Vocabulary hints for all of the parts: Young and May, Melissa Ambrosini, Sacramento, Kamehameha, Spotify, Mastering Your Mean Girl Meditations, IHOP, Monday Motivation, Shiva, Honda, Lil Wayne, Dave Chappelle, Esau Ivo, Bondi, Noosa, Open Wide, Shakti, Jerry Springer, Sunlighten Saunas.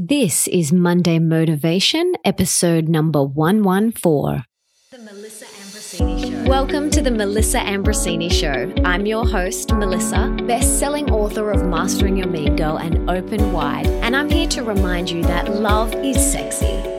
This is Monday Motivation, episode number 114. The Melissa Ambrosini Show. Welcome to the Melissa Ambrosini Show. I'm your host, Melissa, best-selling author of Mastering Your Mean Girl and Open Wide, and I'm here to remind you that love is sexy,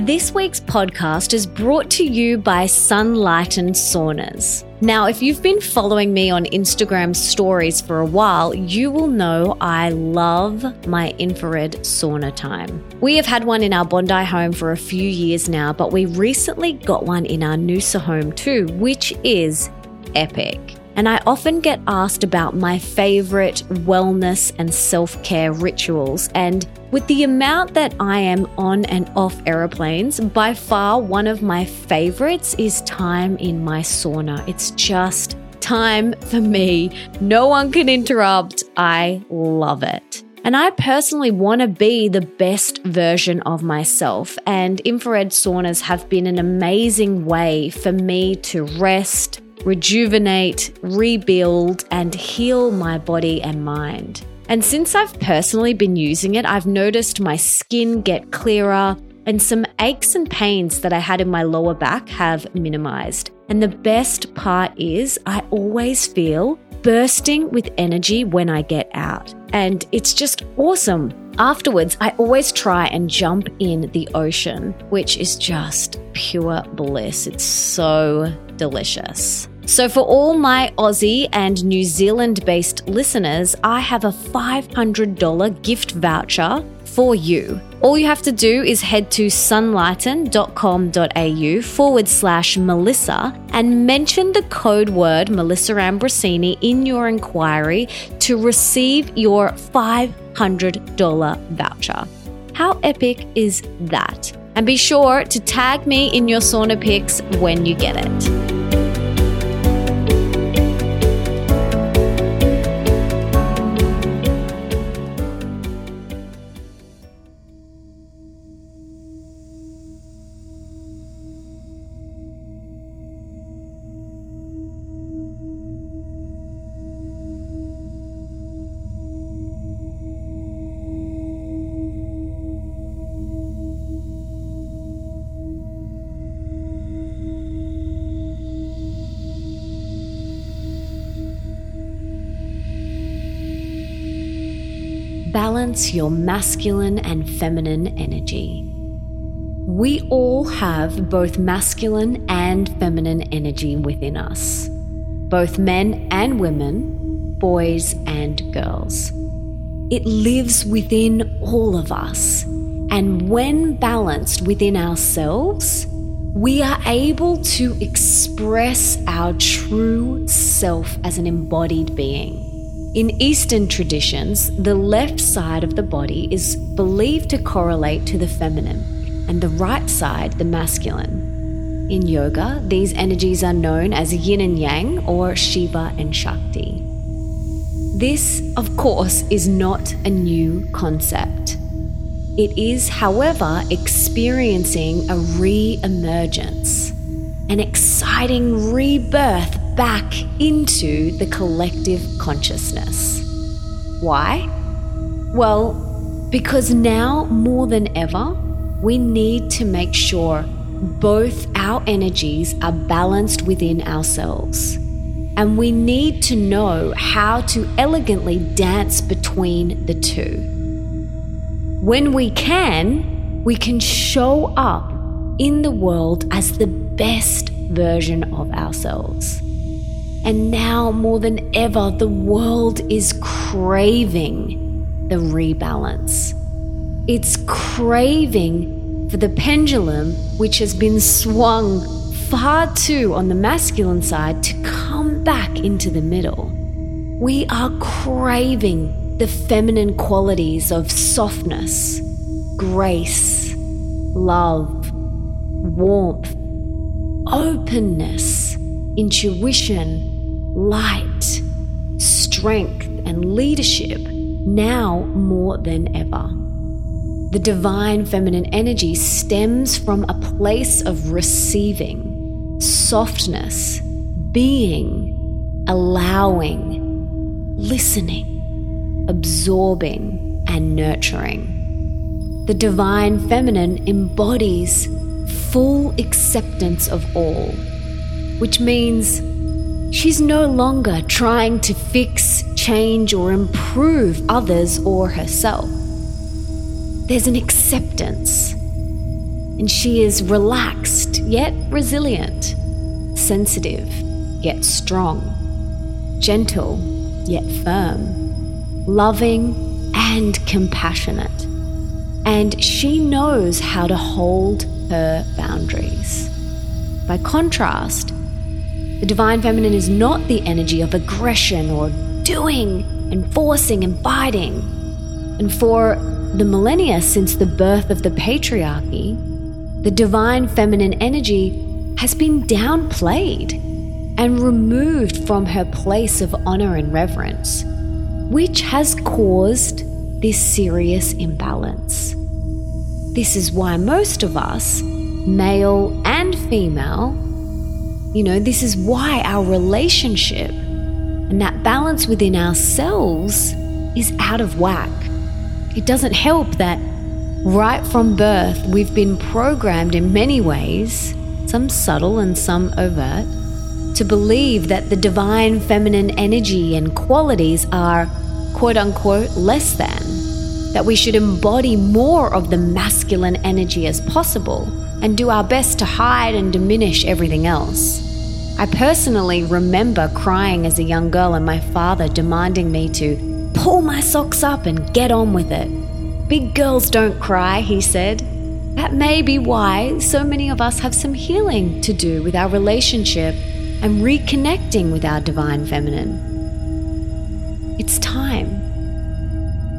This week's podcast is brought to you by Sunlighten Saunas. Now, if you've been following me on Instagram stories for a while, you will know I love my infrared sauna time. We have had one in our Bondi home for a few years now, but we recently got one in our Noosa home too, which is epic. And I often get asked about my favorite wellness and self-care rituals. And with the amount that I am on and off airplanes, by far one of my favorites is time in my sauna. It's just time for me. No one can interrupt. I love it. And I personally want to be the best version of myself, and infrared saunas have been an amazing way for me to rest, rejuvenate, rebuild, and heal my body and mind. And since I've personally been using it, I've noticed my skin get clearer and some aches and pains that I had in my lower back have minimized. And the best part is I always feel bursting with energy when I get out. And it's just awesome. Afterwards, I always try and jump in the ocean, which is just pure bliss. It's so delicious. So for all my Aussie and New Zealand-based listeners, I have a $500 gift voucher for you. All you have to do is head to sunlighten.com.au/Melissa and mention the code word Melissa Ambrosini in your inquiry to receive your $500 voucher. How epic is that? And be sure to tag me in your sauna pics when you get it. Balance your masculine and feminine energy. We all have both masculine and feminine energy within us, both men and women, boys and girls. It lives within all of us, and when balanced within ourselves, we are able to express our true self as an embodied being. In Eastern traditions, the left side of the body is believed to correlate to the feminine, and the right side, the masculine. In yoga, these energies are known as yin and yang, or Shiva and Shakti. This, of course, is not a new concept. It is, however, experiencing a re-emergence, an exciting rebirth back into the collective consciousness. Why? Well, because now more than ever, we need to make sure both our energies are balanced within ourselves. And we need to know how to elegantly dance between the two. When we can show up in the world as the best version of ourselves. And now more than ever, the world is craving the rebalance. It's craving for the pendulum, which has been swung far too on the masculine side, to come back into the middle. We are craving the feminine qualities of softness, grace, love, warmth, openness, intuition, light, strength, and leadership now more than ever. The divine feminine energy stems from a place of receiving, softness, being, allowing, listening, absorbing, and nurturing. The divine feminine embodies full acceptance of all, which means she's no longer trying to fix, change, or improve others or herself. There's an acceptance, and she is relaxed yet resilient, sensitive yet strong, gentle yet firm, loving and compassionate. And she knows how to hold her boundaries. By contrast, the divine feminine is not the energy of aggression or doing and forcing and fighting. And for the millennia since the birth of the patriarchy, the divine feminine energy has been downplayed and removed from her place of honor and reverence, which has caused this serious imbalance. This is why most of us, male and female, this is why our relationship and that balance within ourselves is out of whack. It doesn't help that right from birth we've been programmed in many ways, some subtle and some overt, to believe that the divine feminine energy and qualities are quote-unquote less than, that we should embody more of the masculine energy as possible and do our best to hide and diminish everything else. I personally remember crying as a young girl and my father demanding me to pull my socks up and get on with it. Big girls don't cry, he said. That may be why so many of us have some healing to do with our relationship and reconnecting with our divine feminine. It's time.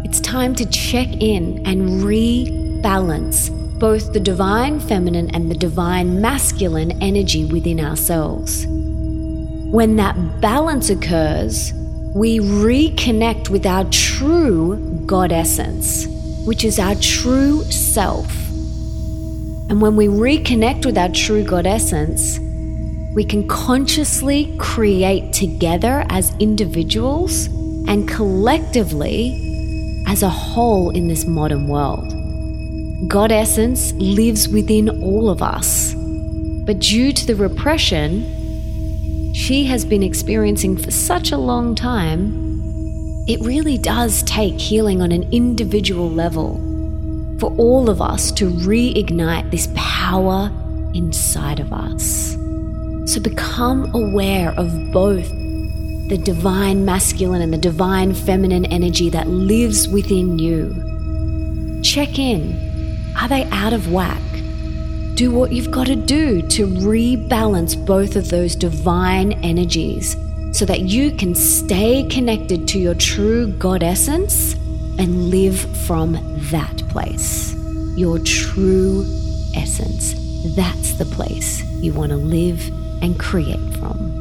It's time to check in and rebalance both the divine feminine and the divine masculine energy within ourselves. When that balance occurs, we reconnect with our true God essence, which is our true self. And when we reconnect with our true God essence, we can consciously create together as individuals and collectively as a whole in this modern world. God essence lives within all of us, but due to the repression she has been experiencing for such a long time, it really does take healing on an individual level for all of us to reignite this power inside of us. So become aware of both the divine masculine and the divine feminine energy that lives within you. Check in. Are they out of whack? Do what you've got to do to rebalance both of those divine energies so that you can stay connected to your true God essence and live from that place. Your true essence. That's the place you want to live and create from.